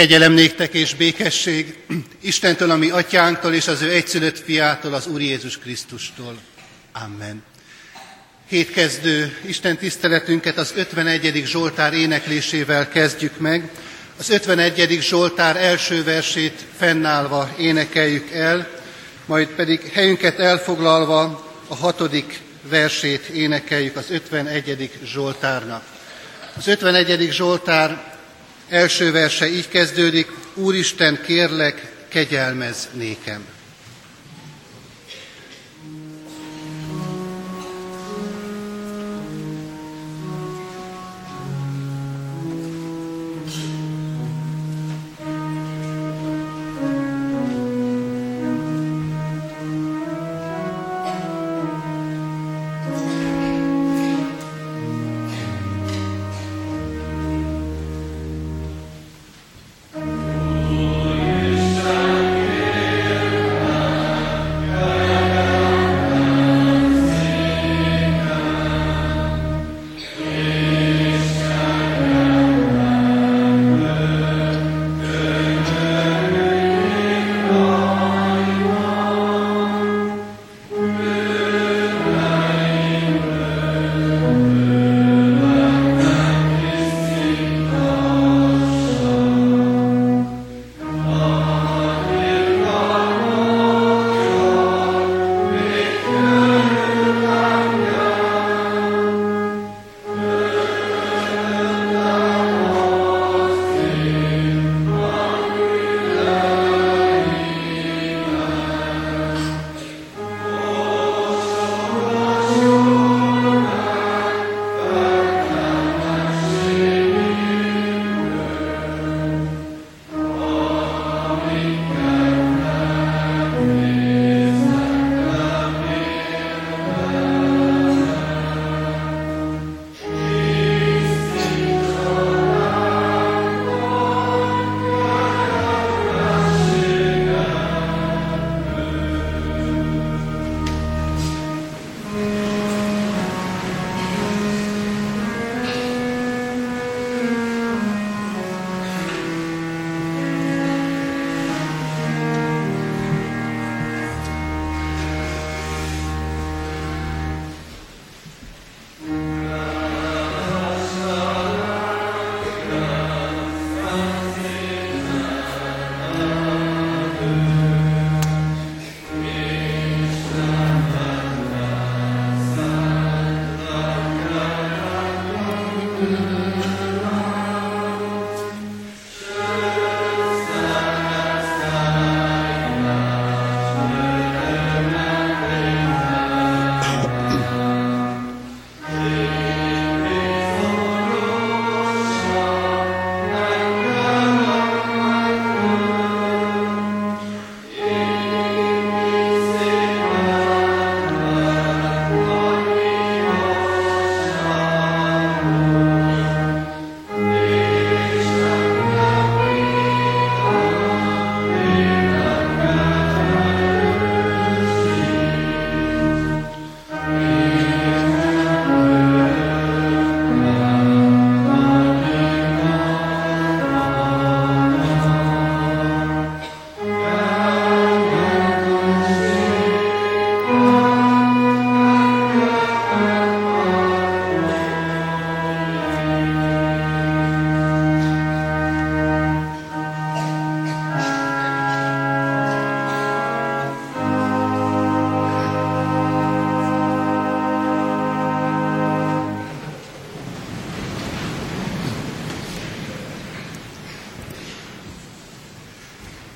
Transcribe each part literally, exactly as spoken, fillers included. Kegyelem néktek és békesség Istentől, a mi atyánktól és az ő egyszülött fiától, az Úr Jézus Krisztustól. Amen. Hétkezdő Isten tiszteletünket az ötvenegyedik Zsoltár éneklésével kezdjük meg. Az ötvenegyedik Zsoltár első versét fennállva énekeljük el, majd pedig helyünket elfoglalva a hatodik versét énekeljük az ötvenegyedik Zsoltárnak. Az ötvenegyedik Zsoltár első verse így kezdődik: Úristen, kérlek, kegyelmezz nékem.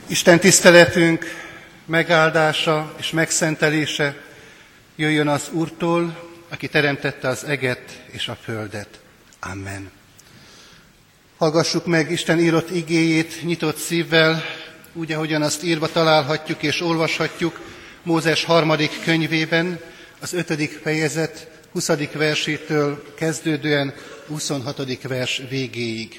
Isten tiszteletünk megáldása és megszentelése jöjjön az Úrtól, aki teremtette az eget és a földet. Amen. Hallgassuk meg Isten írott igéjét nyitott szívvel, úgy, ahogyan azt írva találhatjuk és olvashatjuk Mózes harmadik könyvében, az ötödik fejezet huszadik versétől kezdődően huszonhatodik vers végéig.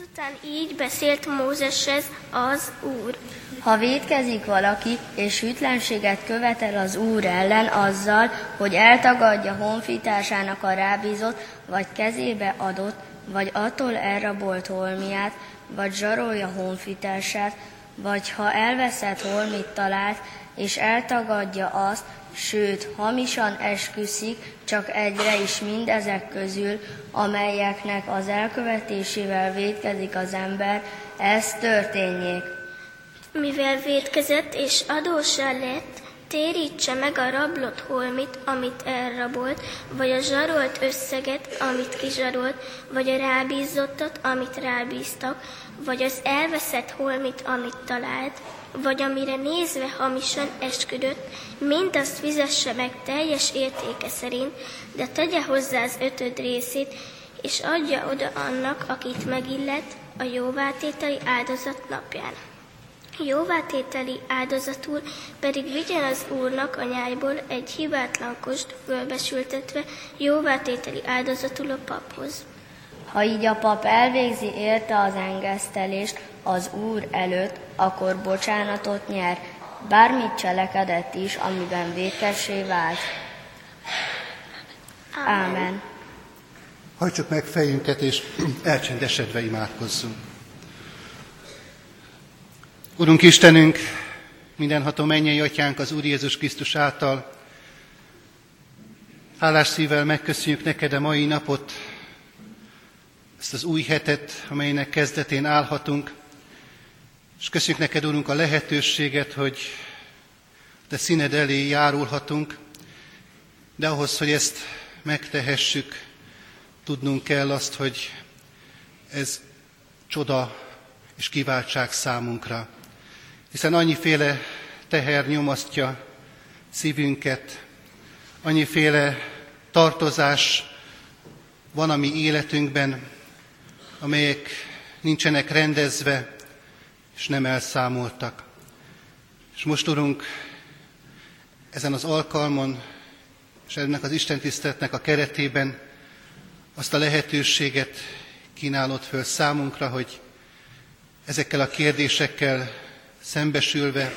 Azután így beszélt Mózeshez az Úr: ha vétkezik valaki, és hűtlenséget követel az Úr ellen azzal, hogy eltagadja honfitársának a rábízott, vagy kezébe adott, vagy attól elrabolt holmiát, vagy zsarolja honfitársát, vagy ha elveszett holmit talált, és eltagadja azt, sőt, hamisan esküszik csak egyre is mindezek közül, amelyeknek az elkövetésével vétkezik az ember, ez történjék. Mivel vétkezett és adóssá lett, térítse meg a rablott holmit, amit elrabolt, vagy a zsarolt összeget, amit kizsarolt, vagy a rábízottat, amit rábíztak, vagy az elveszett holmit, amit talált, vagy amire nézve hamisan esküdött, mindazt fizesse meg teljes értéke szerint, de tegye hozzá az ötöd részét, és adja oda annak, akit megillet a jóvátételi áldozat napján. Jóvátételi áldozatul pedig vigyen az Úrnak a nyájból egy hibátlan kost fölbesültetve jóvátételi áldozatul a paphoz. Ha így a pap elvégzi érte az engesztelést az Úr előtt, akkor bocsánatot nyer, bármit cselekedett is, amiben vétkessé vált. Ámen. Ámen. Hajtsuk meg fejünket, és elcsendesedve imádkozzunk. Urunk Istenünk, mindenható mennyei Atyánk az Úr Jézus Krisztus által, hálás szívvel megköszönjük neked a mai napot, ezt az új hetet, amelynek kezdetén állhatunk, és köszönjük neked, Úrunk, a lehetőséget, hogy te színed elé járulhatunk, de ahhoz, hogy ezt megtehessük, tudnunk kell azt, hogy ez csoda és kiváltság számunkra. Hiszen annyiféle teher nyomasztja szívünket, annyiféle tartozás van a mi életünkben, amelyek nincsenek rendezve, és nem elszámoltak. És most, Urunk, ezen az alkalmon, és ennek az istentiszteletnek a keretében azt a lehetőséget kínálod föl számunkra, hogy ezekkel a kérdésekkel szembesülve,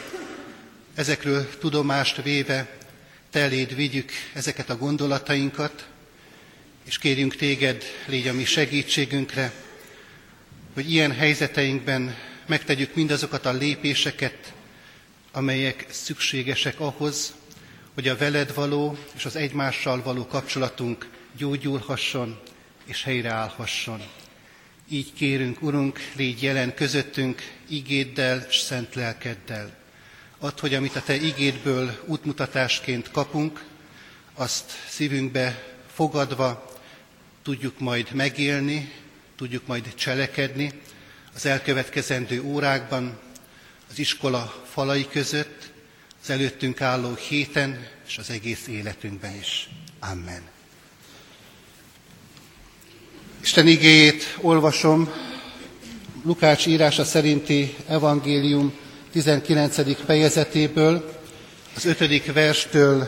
ezekről tudomást véve, te eléd vigyük ezeket a gondolatainkat, és kérjünk téged, légy a mi segítségünkre, hogy ilyen helyzeteinkben megtegyük mindazokat a lépéseket, amelyek szükségesek ahhoz, hogy a veled való és az egymással való kapcsolatunk gyógyulhasson és helyreállhasson. Így kérünk, Urunk, légy jelen közöttünk igéddel és szent lelkeddel. Add, hogy amit a te igédből útmutatásként kapunk, azt szívünkbe fogadva tudjuk majd megélni, tudjuk majd cselekedni az elkövetkezendő órákban, az iskola falai között, az előttünk álló héten és az egész életünkben is. Amen. Isten igéjét olvasom, Lukács írása szerinti evangélium tizenkilencedik fejezetéből, az ötödik verstől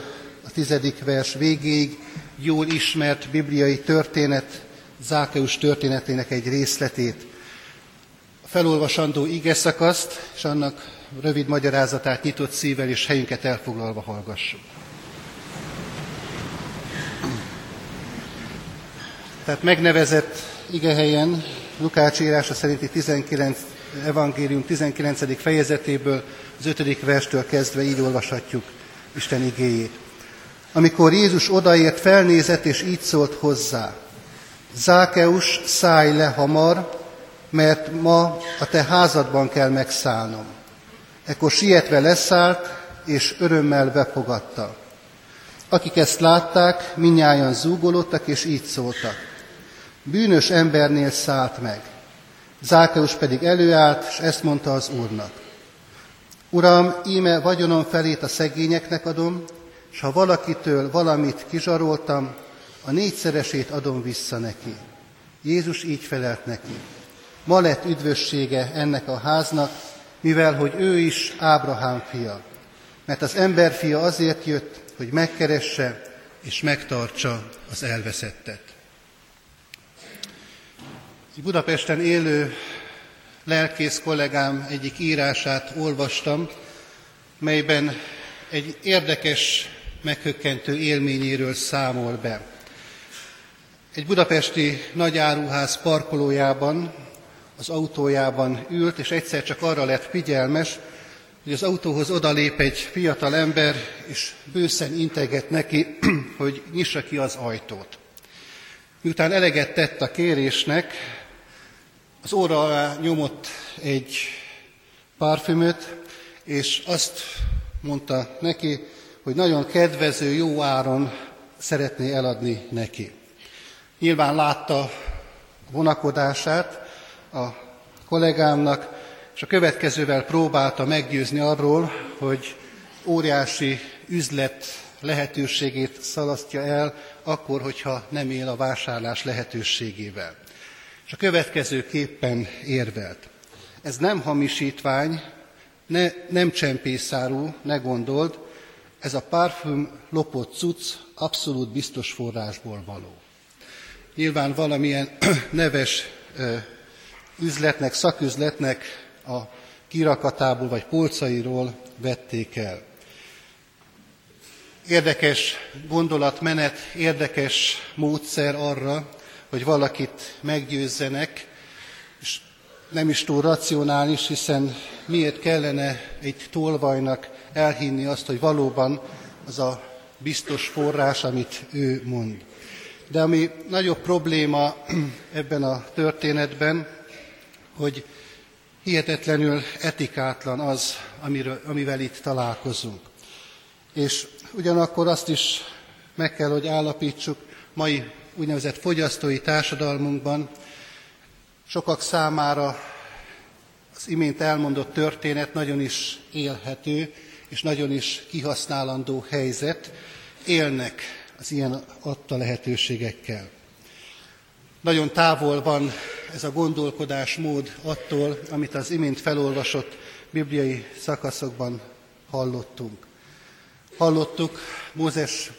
a tizedik vers végéig, jól ismert bibliai történet, Zákeus történetének egy részletét. A felolvasandó igeszakaszt és annak rövid magyarázatát nyitott szívvel és helyünket elfoglalva hallgassuk. Tehát megnevezett igehelyen Lukács írása szerinti tizenkilenc, evangélium tizenkilencedik fejezetéből, az ötödik verstől kezdve így olvashatjuk Isten igéjét. Amikor Jézus odaért, felnézett, és így szólt hozzá: Zákeus, szállj le hamar, mert ma a te házadban kell megszállnom. Ekkor sietve leszállt, és örömmel befogadta. Akik ezt látták, mindnyájan zúgolódtak, és így szóltak: Bűnös embernél szállt meg. Zákeus pedig előállt, és ezt mondta az Úrnak: Uram, íme vagyonom felét a szegényeknek adom, és ha valakitől valamit kizsaroltam, a négyszeresét adom vissza neki. Jézus így felelt neki: Ma lett üdvössége ennek a háznak, mivel hogy ő is Ábrahám fia. Mert az emberfia azért jött, hogy megkeresse és megtartsa az elveszettet. Budapesten élő lelkész kollégám egyik írását olvastam, melyben egy érdekes, meghökkentő élményéről számol be. Egy budapesti nagyáruház parkolójában, az autójában ült, és egyszer csak arra lett figyelmes, hogy az autóhoz odalép egy fiatal ember, és bőszen integet neki, hogy nyissa ki az ajtót. Miután eleget tett a kérésnek, az óra alá nyomott egy parfümöt, és azt mondta neki, hogy nagyon kedvező, jó áron szeretné eladni neki. Nyilván látta a vonakodását a kollégámnak, és a következővel próbálta meggyőzni arról, hogy óriási üzlet lehetőségét szalasztja el, akkor, hogyha nem él a vásárlás lehetőségével. És a következőképpen érvelt. Ez nem hamisítvány, ne, nem csempészárú, ne gondold, ez a parfüm lopott cucc, abszolút biztos forrásból való. Nyilván valamilyen neves üzletnek, szaküzletnek a kirakatából vagy polcairól vették el. Érdekes gondolatmenet, érdekes módszer arra, hogy valakit meggyőzzenek, és nem is túl racionális, hiszen miért kellene egy tolvajnak elhinni azt, hogy valóban az a biztos forrás, amit ő mond. De ami nagyobb probléma ebben a történetben, hogy hihetetlenül etikátlan az, amiről, amivel itt találkozunk. És ugyanakkor azt is meg kell, hogy állapítsuk, mai úgynevezett fogyasztói társadalmunkban sokak számára az imént elmondott történet nagyon is élhető, és nagyon is kihasználandó helyzet, élnek az ilyen adta lehetőségekkel. Nagyon távol van ez a gondolkodásmód attól, amit az imént felolvasott bibliai szakaszokban hallottunk. Hallottuk Mózes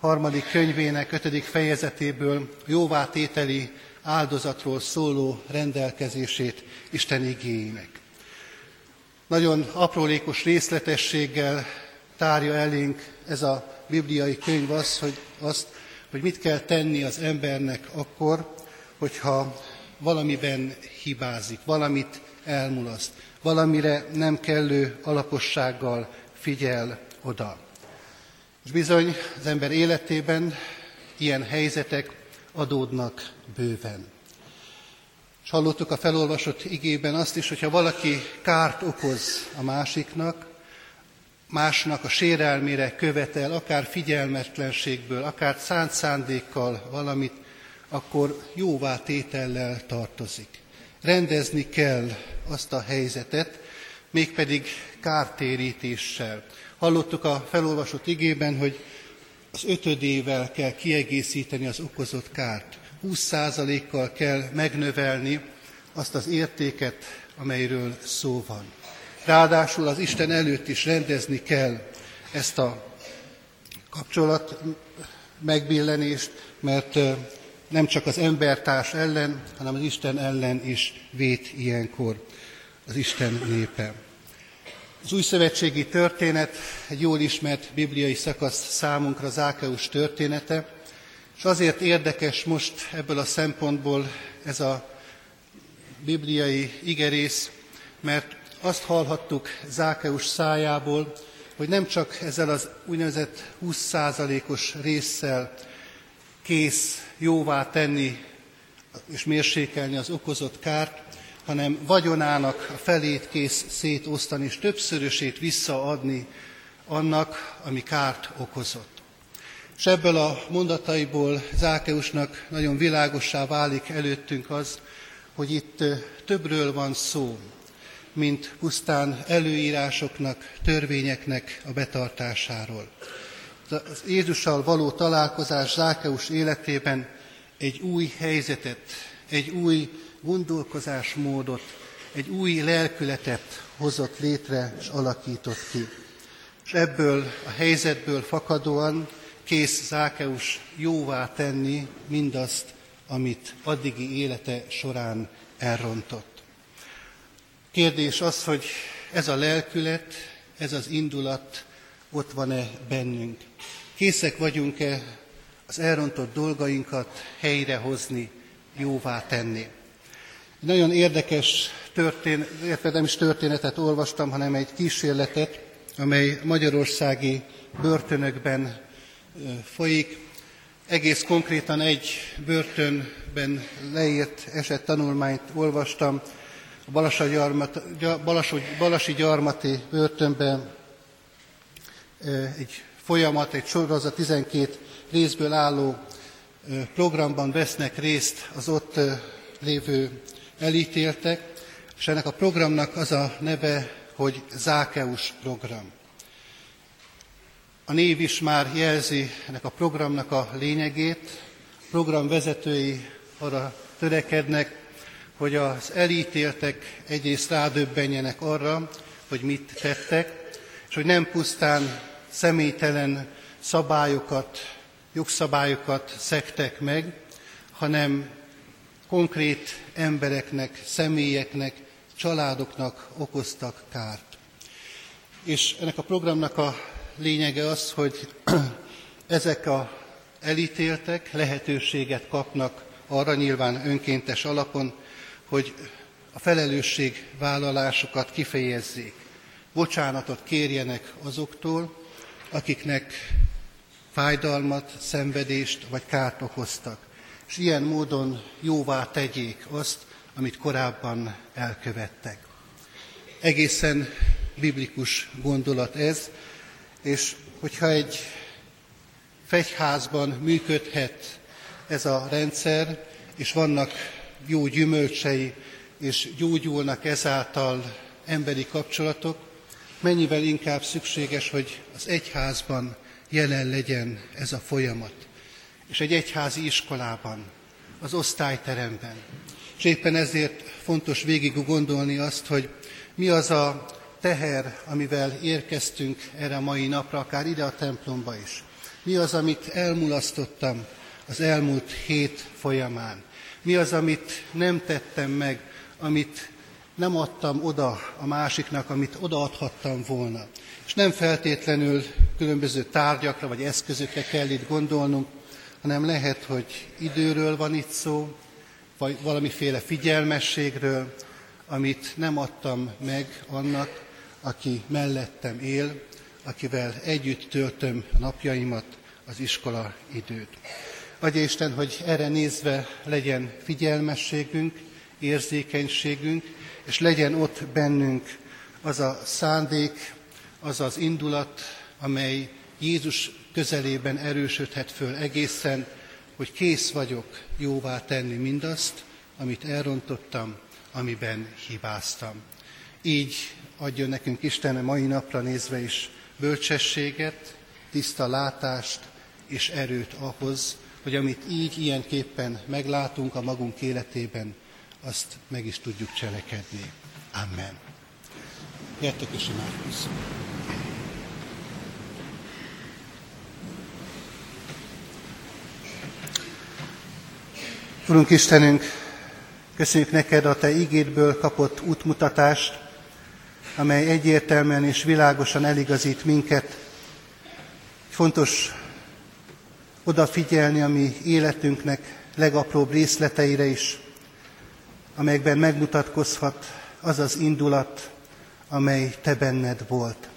harmadik könyvének ötödik fejezetéből jóvátételi áldozatról szóló rendelkezését Isten igéinek. Nagyon aprólékos részletességgel tárja elénk ez a bibliai könyv az, hogy azt, hogy mit kell tenni az embernek akkor, hogyha valamiben hibázik, valamit elmulaszt, valamire nem kellő alapossággal figyel oda. És bizony az ember életében ilyen helyzetek adódnak bőven. És hallottuk a felolvasott igében azt is, hogyha valaki kárt okoz a másiknak, másnak a sérelmére követel, akár figyelmetlenségből, akár szánt szándékkal valamit, akkor jóvá tétellel tartozik. Rendezni kell azt a helyzetet, mégpedig kártérítéssel. Hallottuk a felolvasott igében, hogy az ötödével kell kiegészíteni az okozott kárt. húsz százalékkal kell megnövelni azt az értéket, amelyről szó van. Ráadásul az Isten előtt is rendezni kell ezt a kapcsolat megbillenést, mert nem csak az embertárs ellen, hanem az Isten ellen is vét ilyenkor az Isten népe. Az újszövetségi történet egy jól ismert bibliai szakasz számunkra, Zákeus története, és azért érdekes most ebből a szempontból ez a bibliai igerész, mert azt hallhattuk Zákeus szájából, hogy nem csak ezzel az úgynevezett húsz százalékos résszel kész jóvá tenni és mérsékelni az okozott kárt, hanem vagyonának a felét kész szétosztani és többszörösét visszaadni annak, ami kárt okozott. És ebből a mondataiból Zákeusnak nagyon világossá válik előttünk az, hogy itt többről van szó, mint pusztán előírásoknak, törvényeknek a betartásáról. Az Jézussal való találkozás Zákeus életében egy új helyzetet, egy új gondolkozásmódot, egy új lelkületet hozott létre és alakított ki. És ebből a helyzetből fakadóan kész Zákeus jóvá tenni mindazt, amit addigi élete során elrontott. Kérdés az, hogy ez a lelkület, ez az indulat ott van-e bennünk? Készek vagyunk-e az elrontott dolgainkat helyrehozni, jóvá tenni. Egy nagyon érdekes történet, nem is történetet olvastam, hanem egy kísérletet, amely magyarországi börtönökben folyik. Egész konkrétan egy börtönben leírt esettanulmányt olvastam. A Balassagyarmati Börtönben egy folyamat, egy sorozat tizenkét részből álló programban vesznek részt az ott lévő elítéltek, és ennek a programnak az a neve, hogy Zákeus Program. A név is már jelzi ennek a programnak a lényegét. A program vezetői arra törekednek, hogy az elítéltek egyrészt rádöbbenjenek arra, hogy mit tettek, és hogy nem pusztán személytelen szabályokat, jogszabályokat szegtek meg, hanem konkrét embereknek, személyeknek, családoknak okoztak kárt. És ennek a programnak a lényege az, hogy ezek az elítéltek lehetőséget kapnak arra, nyilván önkéntes alapon, hogy a felelősségvállalásukat kifejezzék. Bocsánatot kérjenek azoktól, akiknek fájdalmat, szenvedést vagy kárt okoztak, és ilyen módon jóvá tegyék azt, amit korábban elkövettek. Egészen biblikus gondolat ez, és hogyha egy fegyházban működhet ez a rendszer, és vannak jó gyümölcsei, és gyógyulnak ezáltal emberi kapcsolatok, mennyivel inkább szükséges, hogy az egyházban jelen legyen ez a folyamat. És egy egyházi iskolában, az osztályteremben. És éppen ezért fontos végig gondolni azt, hogy mi az a teher, amivel érkeztünk erre a mai napra, akár ide a templomba is. Mi az, amit elmulasztottam az elmúlt hét folyamán. Mi az, amit nem tettem meg, amit nem adtam oda a másiknak, amit odaadhattam volna. És nem feltétlenül különböző tárgyakra vagy eszközökre kell itt gondolnunk, hanem lehet, hogy időről van itt szó, vagy valamiféle figyelmességről, amit nem adtam meg annak, aki mellettem él, akivel együtt töltöm a napjaimat, az iskola időt. Adja Isten, hogy erre nézve legyen figyelmességünk, érzékenységünk, és legyen ott bennünk az a szándék, az az indulat, amely Jézus közelében erősödhet föl egészen, hogy kész vagyok jóvá tenni mindazt, amit elrontottam, amiben hibáztam. Így adjon nekünk Isten a mai napra nézve is bölcsességet, tiszta látást és erőt ahhoz, hogy amit így, ilyenképpen meglátunk a magunk életében, azt meg is tudjuk cselekedni. Amen. Gyertek és imádkozzunk! Urunk Istenünk, köszönjük neked a Te igédből kapott útmutatást, amely egyértelműen és világosan eligazít minket. Fontos odafigyelni a mi életünknek legapróbb részleteire is, amelyekben megmutatkozhat az az indulat, amely Te benned volt.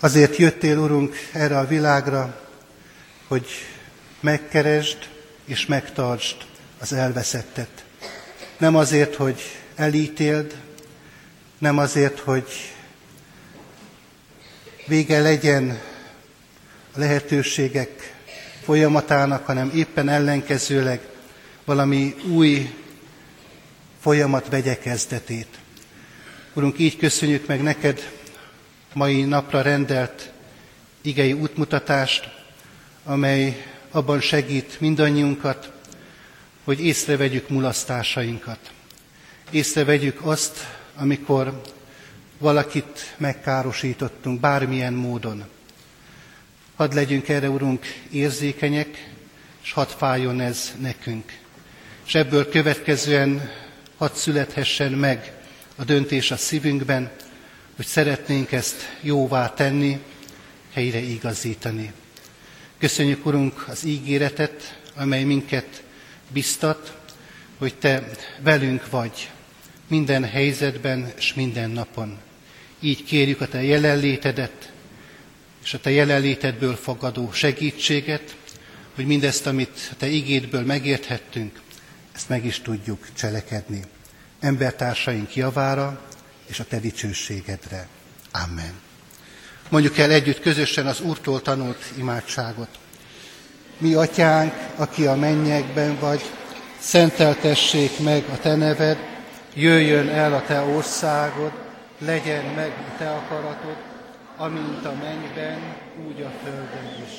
Azért jöttél, Urunk, erre a világra, hogy megkeresd és megtartsd az elveszettet. Nem azért, hogy elítéld, nem azért, hogy vége legyen a lehetőségek folyamatának, hanem éppen ellenkezőleg valami új folyamat vegye kezdetét. Urunk, így köszönjük meg neked mai napra rendelt igei útmutatást, amely abban segít mindannyiunkat, hogy észrevegyük mulasztásainkat. Észrevegyük azt, amikor valakit megkárosítottunk bármilyen módon. Hadd legyünk erre, Urunk, érzékenyek, és hadd fájjon ez nekünk. És ebből következően hadd születhessen meg a döntés a szívünkben, hogy szeretnénk ezt jóvá tenni, helyre igazítani. Köszönjük, Urunk, az ígéretet, amely minket biztat, hogy Te velünk vagy minden helyzetben és minden napon. Így kérjük a Te jelenlétedet, és a Te jelenlétedből fogadó segítséget, hogy mindezt, amit a Te igédből megérthettünk, ezt meg is tudjuk cselekedni. Embertársaink javára és a Te dicsőségedre. Amen. Mondjuk el együtt közösen az Úrtól tanult imádságot. Mi Atyánk, aki a mennyekben vagy, szenteltessék meg a Te neved, jöjjön el a Te országod, legyen meg a Te akaratod, amint a mennyben, úgy a földön is.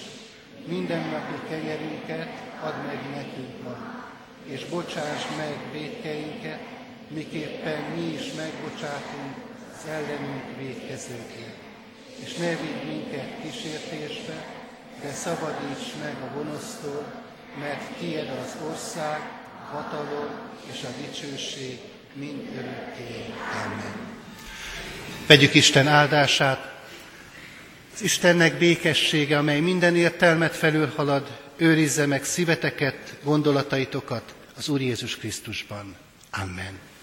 Mindennapi kenyerünket add meg nekünk ma, és bocsáss meg vétkeinket, miképpen mi is megbocsátunk az ellenünk vétkezőknek. És ne vigy minket kísértésbe, de szabadíts meg a gonosztól, mert tiéd az ország, a hatalom és a dicsőség mindörökké. Amen. Vegyük Isten áldását. Az Istennek békessége, amely minden értelmet felülhalad, őrizze meg szíveteket, gondolataitokat az Úr Jézus Krisztusban. Amen.